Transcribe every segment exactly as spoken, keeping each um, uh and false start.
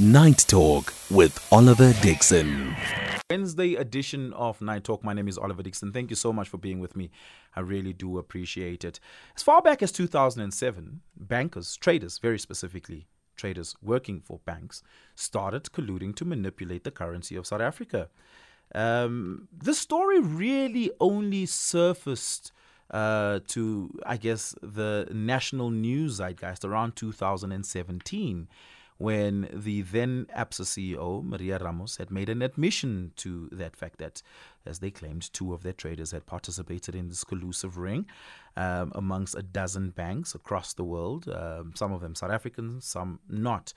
Night Talk with Oliver Dixon. Wednesday edition of Night Talk. My name is Oliver Dixon. Thank you so much for being with me. I really do appreciate it. As far back as two thousand seven, bankers, traders, very specifically traders working for banks, started colluding to manipulate the currency of South Africa. Um, this story really only surfaced uh, to, I guess, the national news zeitgeist around two thousand seventeen. When the then ABSA C E O, Maria Ramos, had made an admission to that fact that, as they claimed, two of their traders had participated in this collusive ring um, amongst a dozen banks across the world, um, some of them South African, some not.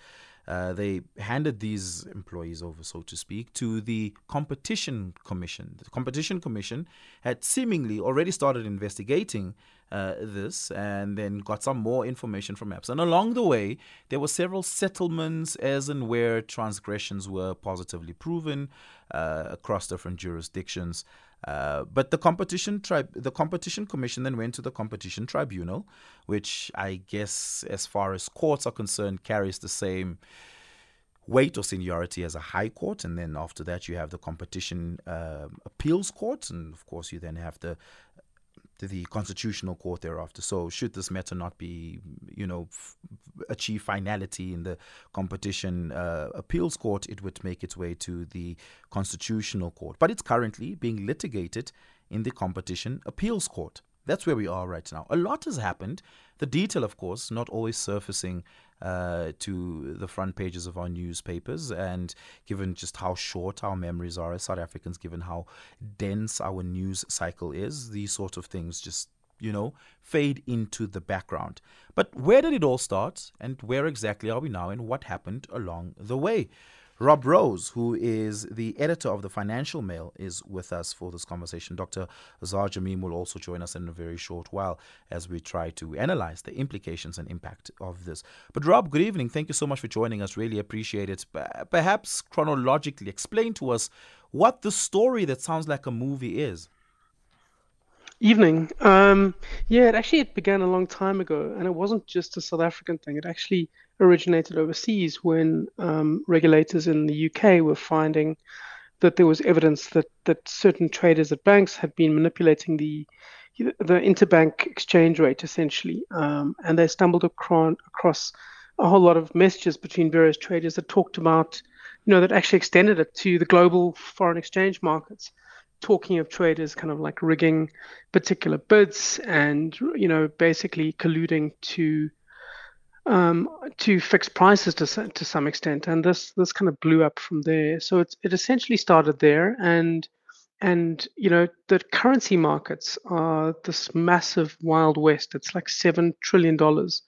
Uh, they handed these employees over, so to speak, to the Competition Commission. The Competition Commission had seemingly already started investigating uh, this and then got some more information from ABSA. And along the way, there were several settlements as and where transgressions were positively proven uh, across different jurisdictions. Uh, but the competition tri- the Competition Commission then went to the Competition Tribunal, which I guess, as far as courts are concerned, carries the same weight or seniority as a high court. And then after that, you have the Competition uh, Appeals Court. And of course, you then have the the Constitutional Court thereafter. So should this matter not be, you know, f- achieve finality in the Competition uh, Appeals Court, it would make its way to the Constitutional Court. But it's currently being litigated in the Competition Appeals Court. That's where we are right now. A lot has happened. The detail, of course, not always surfacing uh, to the front pages of our newspapers. And given just how short our memories are as South Africans, given how dense our news cycle is, these sort of things just, you know, fade into the background. But where did it all start? And where exactly are we now? And what happened along the way? Rob Rose, who is the editor of the Financial Mail, is with us for this conversation. Doctor Azar Jammine will also join us in a very short while as we try to analyze the implications and impact of this. But Rob, good evening. Thank you so much for joining us. Really appreciate it. Perhaps chronologically explain to us what the story that sounds like a movie is. Evening. Um, yeah, it actually it began a long time ago, and it wasn't just a South African thing. It actually originated overseas when um, regulators in the U K were finding that there was evidence that that certain traders at banks had been manipulating the the interbank exchange rate, essentially, um, and they stumbled across, across a whole lot of messages between various traders that talked about, you know, that actually extended it to the global foreign exchange markets, talking of traders kind of like rigging particular bids and, you know, basically colluding to um, to fix prices to to some extent, and this this kind of blew up from there. So it's it essentially started there, and and you know the currency markets are this massive wild west. It's like seven trillion dollars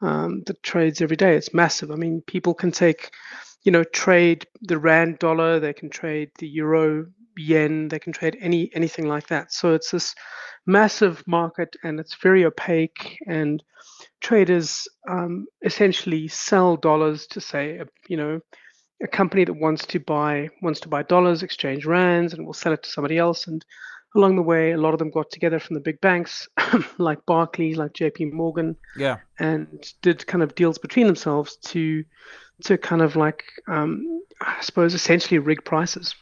um, that trades every day. It's massive. I mean, people can take, you know, trade the rand dollar. They can trade the euro. Yen, they can trade any anything like that. So it's this massive market, and it's very opaque. And traders um, essentially sell dollars to, say, a, you know, a company that wants to buy wants to buy dollars, exchange rands, and will sell it to somebody else. And along the way, a lot of them got together from the big banks, like Barclays, like J P Morgan, yeah, and did kind of deals between themselves to to kind of like um, I suppose essentially rig prices.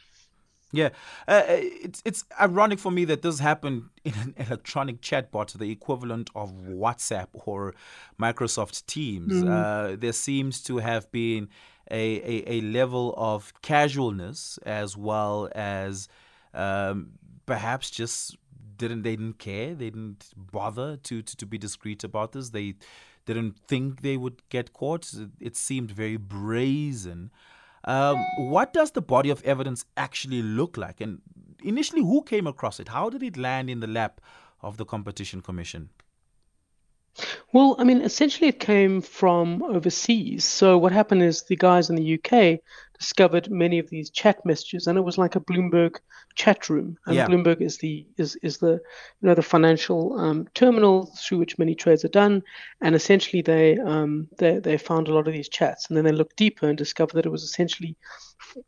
Yeah, uh, it's it's ironic for me that this happened in an electronic chatbot, the equivalent of WhatsApp or Microsoft Teams. Mm-hmm. Uh, there seems to have been a, a, a level of casualness, as well as um, perhaps just didn't they didn't care, they didn't bother to, to, to be discreet about this. They didn't think they would get caught. It seemed very brazen. Um, what does the body of evidence actually look like? And initially, who came across it? How did it land in the lap of the Competition Commission? Well, I mean, essentially it came from overseas. So what happened is the guys in the U K discovered many of these chat messages, and it was like a Bloomberg chat room. And yeah. Bloomberg is the is is the you know the financial um, terminal through which many trades are done. And essentially they um they they found a lot of these chats, and then they looked deeper and discovered that it was essentially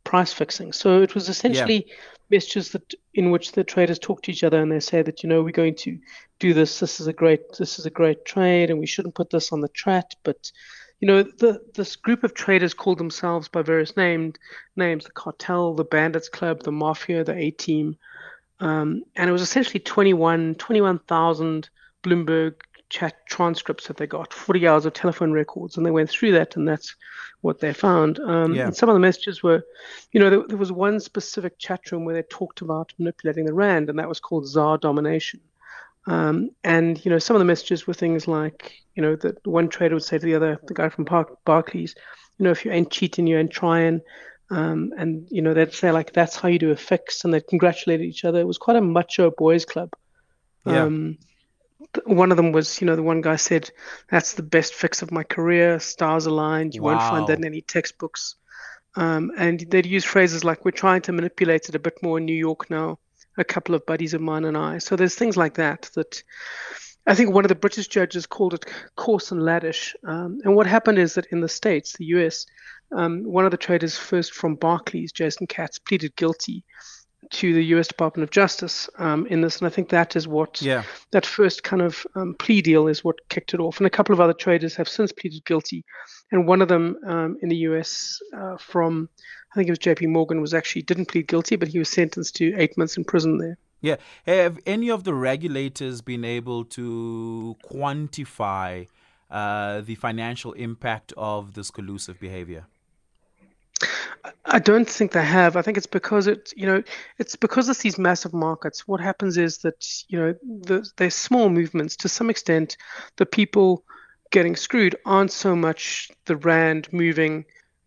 price fixing. So it was essentially yeah. messages that in which the traders talk to each other, and they say that, you know, we're going to do this. This is a great this is a great trade, and we shouldn't put this on the track, but, you know, the, this group of traders called themselves by various named names, the cartel, the bandits club, the mafia, the A-team. Um, and it was essentially twenty-one thousand Bloomberg chat transcripts that they got, forty hours of telephone records. And they went through that, and that's what they found. Um, yeah. And some of the messages were, you know, there, there was one specific chat room where they talked about manipulating the rand, and that was called Tsar domination. Um, and, you know, some of the messages were things like, you know, that one trader would say to the other, the guy from Bar- Barclays, you know, if you ain't cheating, you ain't trying. Um, and, you know, they'd say, like, that's how you do a fix. And they'd congratulate each other. It was quite a macho boys club. Yeah. Um, th- one of them was, you know, the one guy said, that's the best fix of my career. Stars aligned. You wow. won't find that in any textbooks. Um, and they'd use phrases like, we're trying to manipulate it a bit more in New York now. A couple of buddies of mine and I. So there's things like that, that I think one of the British judges called it coarse and laddish. Um, and what happened is that in the States, the U S, um, one of the traders first from Barclays, Jason Katz, pleaded guilty to the U S Department of Justice um, in this. And I think that is what, yeah. that first kind of um, plea deal is what kicked it off. And a couple of other traders have since pleaded guilty. And one of them um, in the U S uh, from, I think it was J P Morgan, was actually didn't plead guilty, but he was sentenced to eight months in prison there. Yeah. Have any of the regulators been able to quantify uh, the financial impact of this collusive behavior? I don't think they have. I think it's because it, you know, it's because it's these massive markets. What happens is that, you know, the, there's small movements. To some extent, the people getting screwed aren't so much the rand moving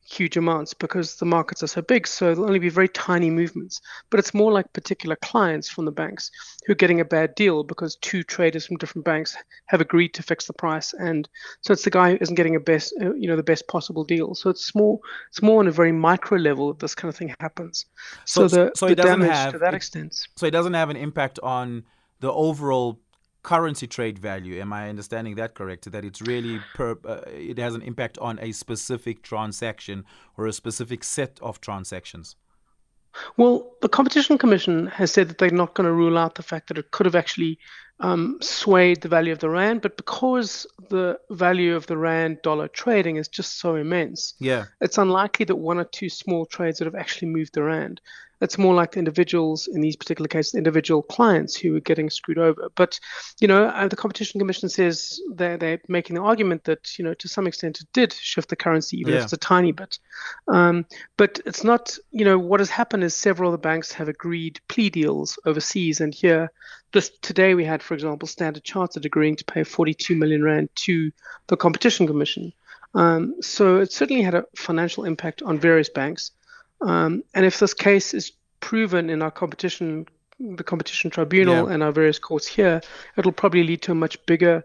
huge amounts because the markets are so big. So there'll only be very tiny movements. But it's more like particular clients from the banks who are getting a bad deal because two traders from different banks have agreed to fix the price. And so it's the guy who isn't getting a best, you know, the best possible deal. So it's small, it's more on a very micro level that this kind of thing happens. So, so the, so the damage have, to that it, extent. So it doesn't have an impact on the overall currency trade value. Am I understanding that correct? That it's really per, uh, it has an impact on a specific transaction or a specific set of transactions? Well, the Competition Commission has said that they're not going to rule out the fact that it could have actually um, swayed the value of the rand, but because the value of the rand dollar trading is just so immense, yeah, it's unlikely that one or two small trades would have actually moved the rand. It's more like the individuals, in these particular cases, individual clients who are getting screwed over. But, you know, the Competition Commission says they're, they're making the argument that, you know, to some extent it did shift the currency, even yeah. if it's a tiny bit. Um, but it's not, you know, what has happened is several of the banks have agreed plea deals overseas. And here, this today we had, for example, Standard Chartered agreeing to pay forty-two million rand to the Competition Commission. Um, so it certainly had a financial impact on various banks. Um, and if this case is proven in our competition, the Competition Tribunal yeah. and our various courts here, it'll probably lead to a much bigger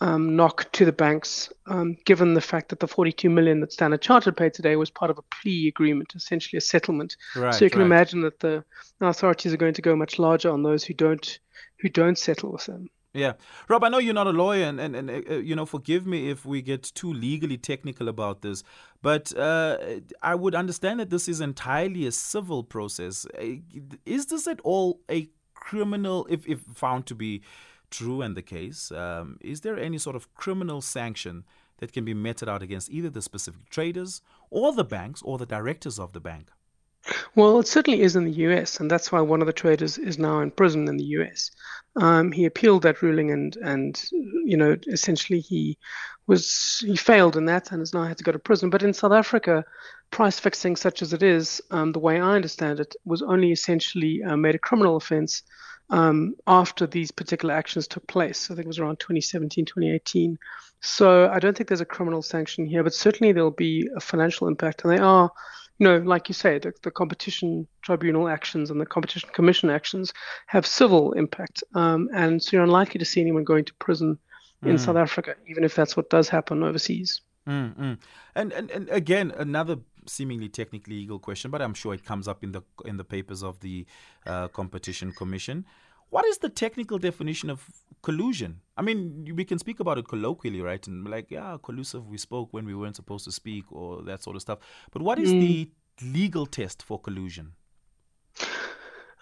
um, knock to the banks, um, given the fact that the forty-two million that Standard Chartered paid today was part of a plea agreement, essentially a settlement. Right, so you can right. imagine that the authorities are going to go much larger on those who don't who don't settle with them. Yeah. Rob, I know you're not a lawyer, and, and, and uh, you know, forgive me if we get too legally technical about this, but uh, I would understand that this is entirely a civil process. Is this at all a criminal, if, if found to be true and the case, um, is there any sort of criminal sanction that can be meted out against either the specific traders or the banks or the directors of the bank? Well, it certainly is in the U S, and that's why one of the traders is now in prison in the U S. Um, he appealed that ruling, and and you know essentially he was he failed in that and has now had to go to prison. But in South Africa, price fixing, such as it is, um, the way I understand it, was only essentially uh, made a criminal offence um, after these particular actions took place. I think it was around twenty seventeen, twenty eighteen. So I don't think there's a criminal sanction here, but certainly there'll be a financial impact, and they are. No, like you say, the, the Competition Tribunal actions and the Competition Commission actions have civil impact. Um, and so you're unlikely to see anyone going to prison in mm. South Africa, even if that's what does happen overseas. Mm-hmm. And, and and again, another seemingly technically legal question, but I'm sure it comes up in the in the papers of the uh, Competition Commission. What is the technical definition of collusion? I mean, we can speak about it colloquially, right? And like, yeah, collusive, we spoke when we weren't supposed to speak or that sort of stuff. But what is mm. the legal test for collusion?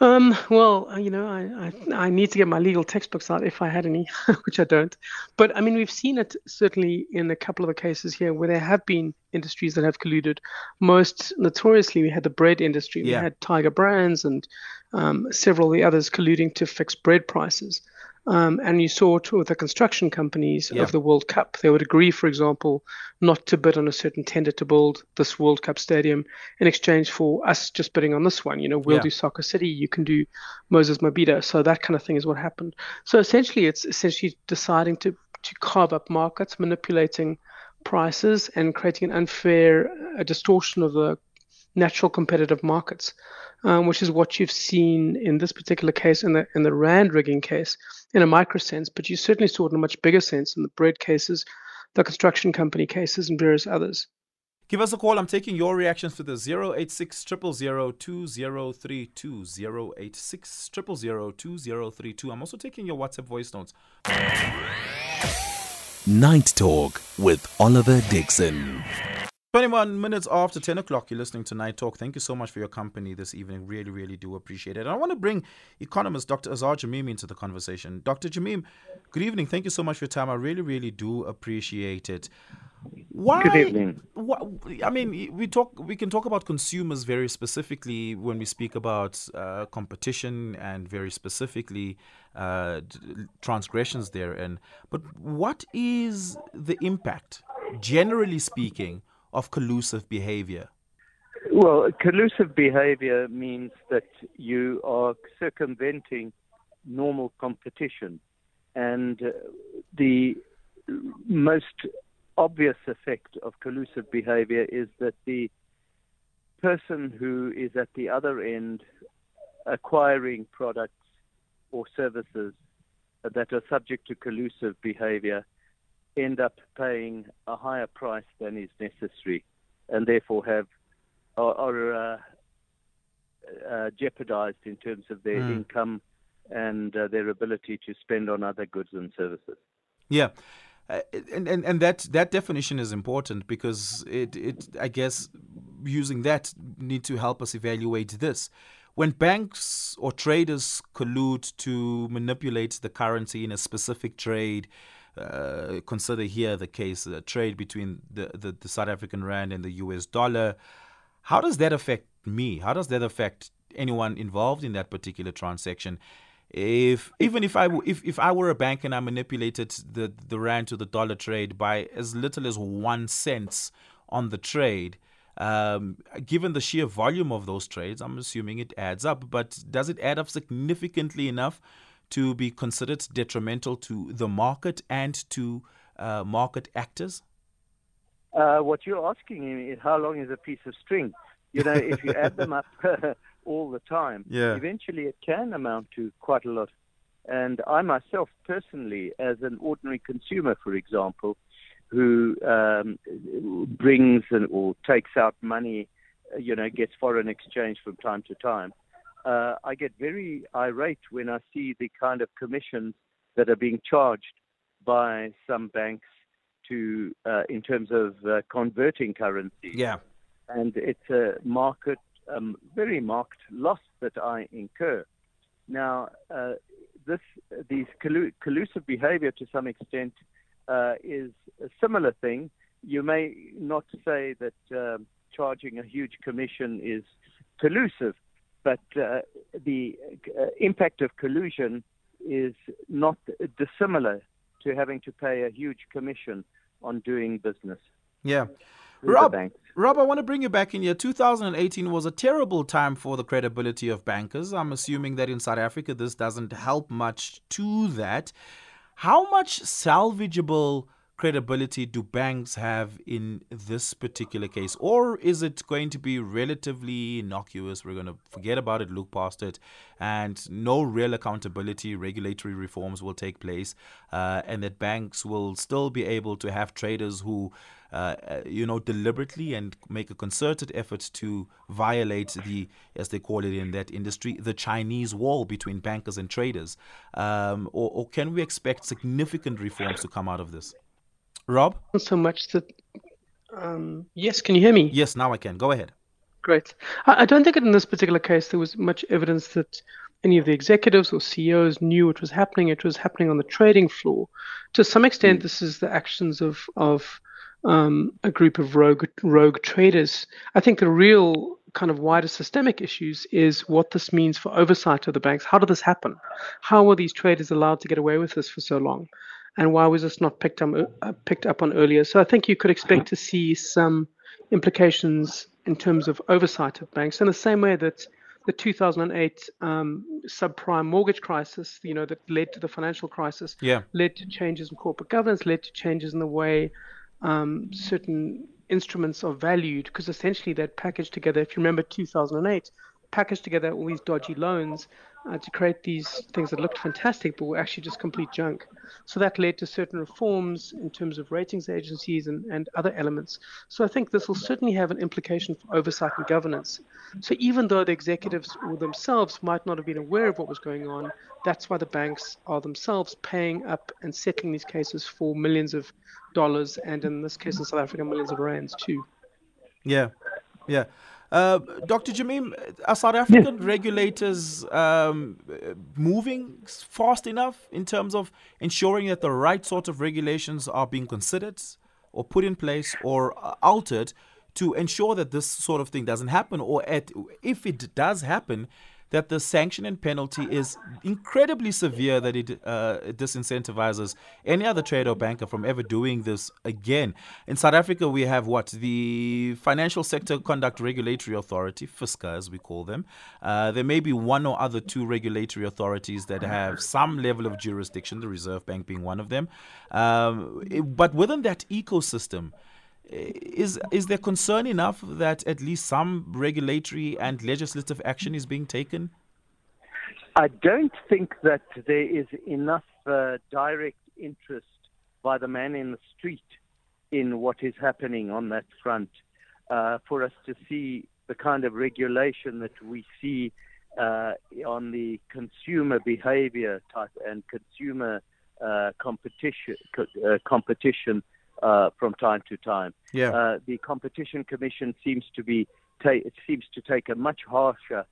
Um, well, you know, I, I I need to get my legal textbooks out if I had any, which I don't. But I mean, we've seen it certainly in a couple of the cases here where there have been industries that have colluded. Most notoriously, we had the bread industry. Yeah. We had Tiger Brands and um, several of the others colluding to fix bread prices. Um, and you saw it with the construction companies yeah. of the World Cup. They would agree, for example, not to bid on a certain tender to build this World Cup stadium in exchange for us just bidding on this one. You know, we'll yeah. do Soccer City, you can do Moses Mabhida. So that kind of thing is what happened. So essentially, it's essentially deciding to, to carve up markets, manipulating prices and creating an unfair a distortion of the natural competitive markets, um, which is what you've seen in this particular case, in the in the Rand rigging case, in a micro sense, but you certainly saw it in a much bigger sense in the bread cases, the construction company cases, and various others. Give us a call. I'm taking your reactions to the zero eight six zero zero zero two zero three two, zero eight six zero zero zero two zero three two. I'm also taking your WhatsApp voice notes. Night Talk with Oliver Dixon. twenty-one minutes after ten o'clock, you're listening to Night Talk. Thank you so much for your company this evening. Really, really do appreciate it. And I want to bring economist Doctor Azar Jammine into the conversation. Doctor Jammine, good evening. Thank you so much for your time. I really, really do appreciate it. Why? Good evening. Why, I mean, we talk. We can talk about consumers very specifically when we speak about uh, competition and very specifically uh, transgressions therein. But what is the impact, generally speaking, of collusive behavior? Well, collusive behavior means that you are circumventing normal competition. And uh, the most obvious effect of collusive behavior is that the person who is at the other end acquiring products or services that are subject to collusive behavior end up paying a higher price than is necessary, and therefore have are, are uh, uh, jeopardized in terms of their mm. income and uh, their ability to spend on other goods and services. Yeah, uh, and, and and that that definition is important because it it I guess using that need to help us evaluate this. When banks or traders collude to manipulate the currency in a specific trade. Uh, consider here the case, the trade between the, the, the South African rand and the U S dollar. How does that affect me? How does that affect anyone involved in that particular transaction? If even if I w- if, if I were a bank and I manipulated the, the rand to the dollar trade by as little as one cent on the trade, um, given the sheer volume of those trades, I'm assuming it adds up. But does it add up significantly enough to be considered detrimental to the market and to uh, market actors? Uh, what you're asking is how long is a piece of string? You know, if you add them up all the time, yeah. eventually it can amount to quite a lot. And I myself personally, as an ordinary consumer, for example, who um, brings and, or takes out money, you know, gets foreign exchange from time to time, Uh, I get very irate when I see the kind of commissions that are being charged by some banks to, uh, in terms of uh, converting currency. Yeah, and it's a market, um, very marked loss that I incur. Now, uh, this these collu- collusive behaviour to some extent uh, is a similar thing. You may not say that uh, charging a huge commission is collusive. But uh, the uh, impact of collusion is not dissimilar to having to pay a huge commission on doing business. Yeah. Rob, Rob, I want to bring you back in here. two thousand eighteen was a terrible time for the credibility of bankers. I'm assuming that in South Africa, this doesn't help much to that. How much salvageable credibility do banks have in this particular case? Or is it going to be relatively innocuous? We're going to forget about it, look past it, and no real accountability, regulatory reforms will take place, uh, and that banks will still be able to have traders who, uh, you know, deliberately and make a concerted effort to violate the, as they call it in that industry, the Chinese wall between bankers and traders? Um, or, or can we expect significant reforms to come out of this? Rob? Not so much that, um, yes, can you hear me? Yes, now I can. Go ahead. Great. I don't think in this particular case there was much evidence that any of the executives or C E Os knew what was happening. It was happening on the trading floor. To some extent, this is the actions of of um, a group of rogue rogue traders. I think the real kind of wider systemic issues is what this means for oversight of the banks. How did this happen? How were these traders allowed to get away with this for so long? And why was this not picked up, uh, picked up on earlier? So I think you could expect to see some implications in terms of oversight of banks in the same way that the two thousand eight um, subprime mortgage crisis, you know, that led to the financial crisis, yeah. led to changes in corporate governance, led to changes in the way um, certain instruments are valued, because essentially that packaged together, if you remember two thousand eight, packaged together all these dodgy loans uh, to create these things that looked fantastic but were actually just complete junk. So that led to certain reforms in terms of ratings agencies and, and other elements. So I think this will certainly have an implication for oversight and governance. So even though the executives or themselves might not have been aware of what was going on, that's why the banks are themselves paying up and settling these cases for millions of dollars, and in this case in South Africa, millions of rands too. Yeah, yeah. Uh, Doctor Jammine, are South African yes. regulators um, moving fast enough in terms of ensuring that the right sort of regulations are being considered or put in place or altered to ensure that this sort of thing doesn't happen, or at, if it does happen, that the sanction and penalty is incredibly severe, that it uh, disincentivizes any other trader or banker from ever doing this again? In South Africa, we have what? The Financial Sector Conduct Regulatory Authority, FISCA as we call them. Uh, there may be one or other two regulatory authorities that have some level of jurisdiction, the Reserve Bank being one of them. Um, it, but within that ecosystem, Is is there concern enough that at least some regulatory and legislative action is being taken? I don't think that there is enough uh, direct interest by the man in the street in what is happening on that front uh, for us to see the kind of regulation that we see uh, on the consumer behavior type and consumer uh, competition uh, competition. Uh, from time to time. Yeah. Uh, the Competition Commission seems to be ta- it seems to take a much harsher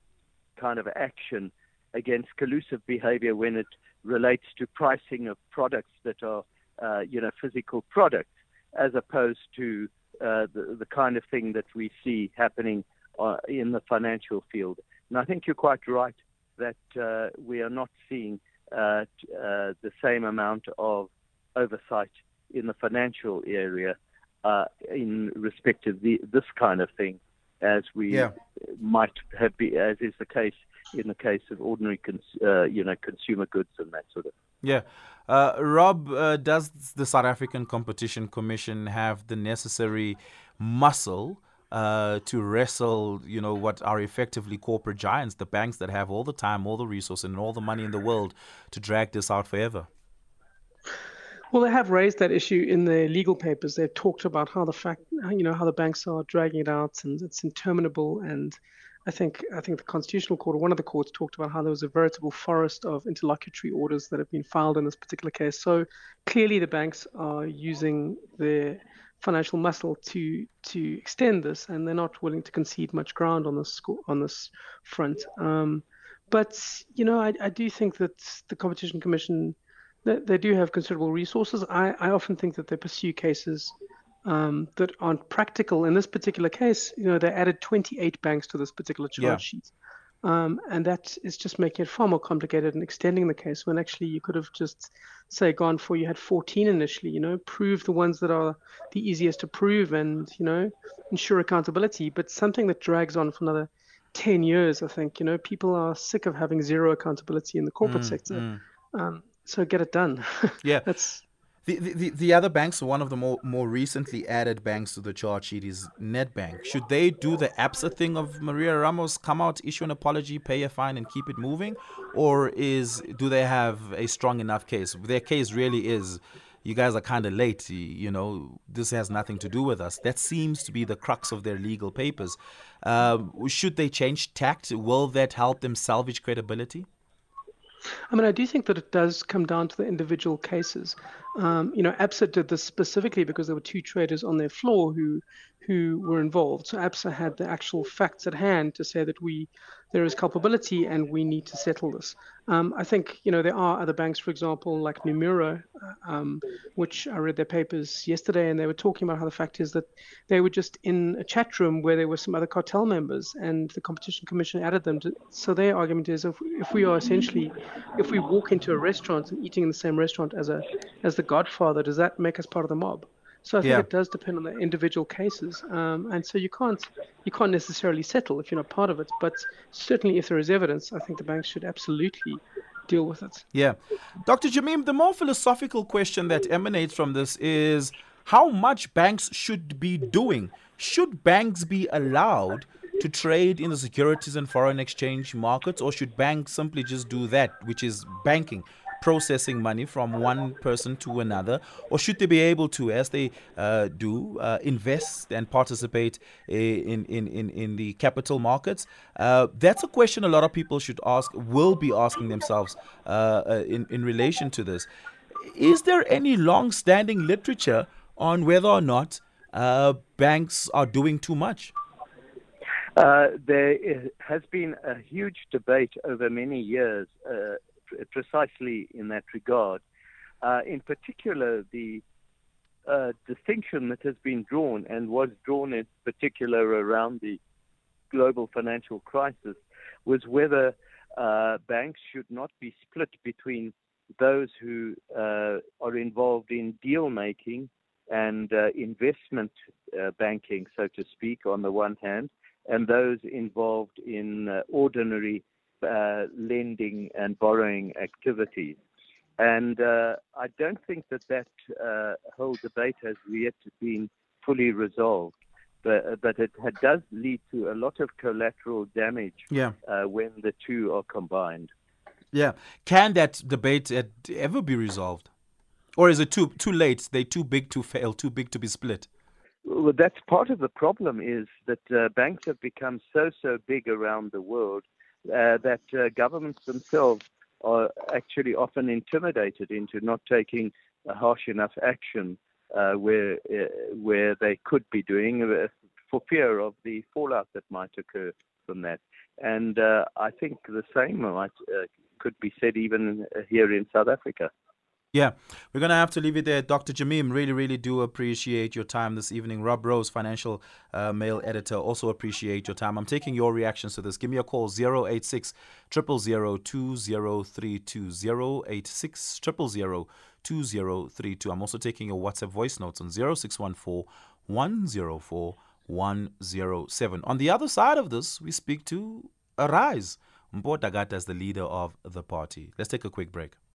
kind of action against collusive behavior when it relates to pricing of products that are, uh, you know, physical products, as opposed to uh, the, the kind of thing that we see happening uh, in the financial field. And I think you're quite right that uh, we are not seeing uh, uh, the same amount of oversight in the financial area uh, in respect of the, this kind of thing as we yeah. might have be, as is the case in the case of ordinary cons, uh, you know, consumer goods and that sort of. Yeah. Uh, Rob, uh, does the South African Competition Commission have the necessary muscle Uh, to wrestle, you know, what are effectively corporate giants, the banks that have all the time, all the resources and all the money in the world to drag this out forever? Well, they have raised that issue in their legal papers. They've talked about how the fact, you know, how the banks are dragging it out, and it's interminable. And I think, I think the Constitutional Court, or one of the courts, talked about how there was a veritable forest of interlocutory orders that have been filed in this particular case. So clearly, the banks are using their financial muscle to to extend this, and they're not willing to concede much ground on this on this front. Um, but you know, I, I do think that the Competition Commission, they do have considerable resources. I, I often think that they pursue cases um, that aren't practical. In this particular case, you know, they added twenty-eight banks to this particular charge yeah. sheet. Um, and that is just making it far more complicated and extending the case when actually you could have just, say, gone for, you had fourteen initially, you know, prove the ones that are the easiest to prove and, you know, ensure accountability. But something that drags on for another ten years, I think, you know, people are sick of having zero accountability in the corporate mm, sector. Mm. Um, So get it done. Yeah. That's the, the the other banks, one of the more, more recently added banks to the charge sheet is Nedbank. Should they do the ABSA thing of Maria Ramos, come out, issue an apology, pay a fine and keep it moving? Or is do they have a strong enough case? Their case really is, you guys are kind of late, you know, this has nothing to do with us. That seems to be the crux of their legal papers. Um, should they change tact? Will that help them salvage credibility? I mean, I do think that it does come down to the individual cases. Um, you know, ABSA did this specifically because there were two traders on their floor who who were involved. So ABSA had the actual facts at hand to say that we there is culpability and we need to settle this. Um, I think, you know, there are other banks, for example, like Nomura, um, which I read their papers yesterday, and they were talking about how the fact is that they were just in a chat room where there were some other cartel members, and the Competition Commission added them. To, so their argument is if, if we are essentially, if we walk into a restaurant and eating in the same restaurant as a as the Godfather, does that make us part of the mob? So I think yeah. it does depend on the individual cases, um, and so you can't you can't necessarily settle if you're not part of it. But certainly, if there is evidence, I think the banks should absolutely deal with it. Yeah, Doctor Jammine, the more philosophical question that emanates from this is how much banks should be doing. Should banks be allowed to trade in the securities and foreign exchange markets, or should banks simply just do that, which is banking? Processing money from one person to another, or should they be able to, as they uh, do, uh, invest and participate in in, in, in the capital markets? Uh, that's a question a lot of people should ask, will be asking themselves uh, in, in relation to this. Is there any long-standing literature on whether or not uh, banks are doing too much? Uh, there is, has been a huge debate over many years uh, precisely in that regard. Uh, in particular, the uh, distinction that has been drawn and was drawn in particular around the global financial crisis was whether uh, banks should not be split between those who uh, are involved in deal-making and uh, investment uh, banking, so to speak, on the one hand, and those involved in uh, ordinary Uh, lending and borrowing activities. And uh, I don't think that that uh, whole debate has yet been fully resolved. But, but it does lead to a lot of collateral damage yeah. uh, when the two are combined. Yeah. Can that debate ever be resolved? Or is it too too late? They're too big to fail, too big to be split? Well, that's part of the problem is that uh, banks have become so, so big around the world Uh, that uh, governments themselves are actually often intimidated into not taking a harsh enough action uh, where uh, where they could be doing uh, for fear of the fallout that might occur from that. And uh, I think the same might uh, could be said even here in South Africa. Yeah, we're going to have to leave it there. Doctor Jammine, really, really do appreciate your time this evening. Rob Rose, Financial uh, Mail editor, also appreciate your time. I'm taking your reactions to this. Give me a call, zero eight six, zero zero zero, two zero three two, zero eight six, zero zero zero, two zero three two. I'm also taking your WhatsApp voice notes on zero six one four, one zero four, one zero seven. On the other side of this, we speak to Arise Mbo Dagata as the leader of the party. Let's take a quick break.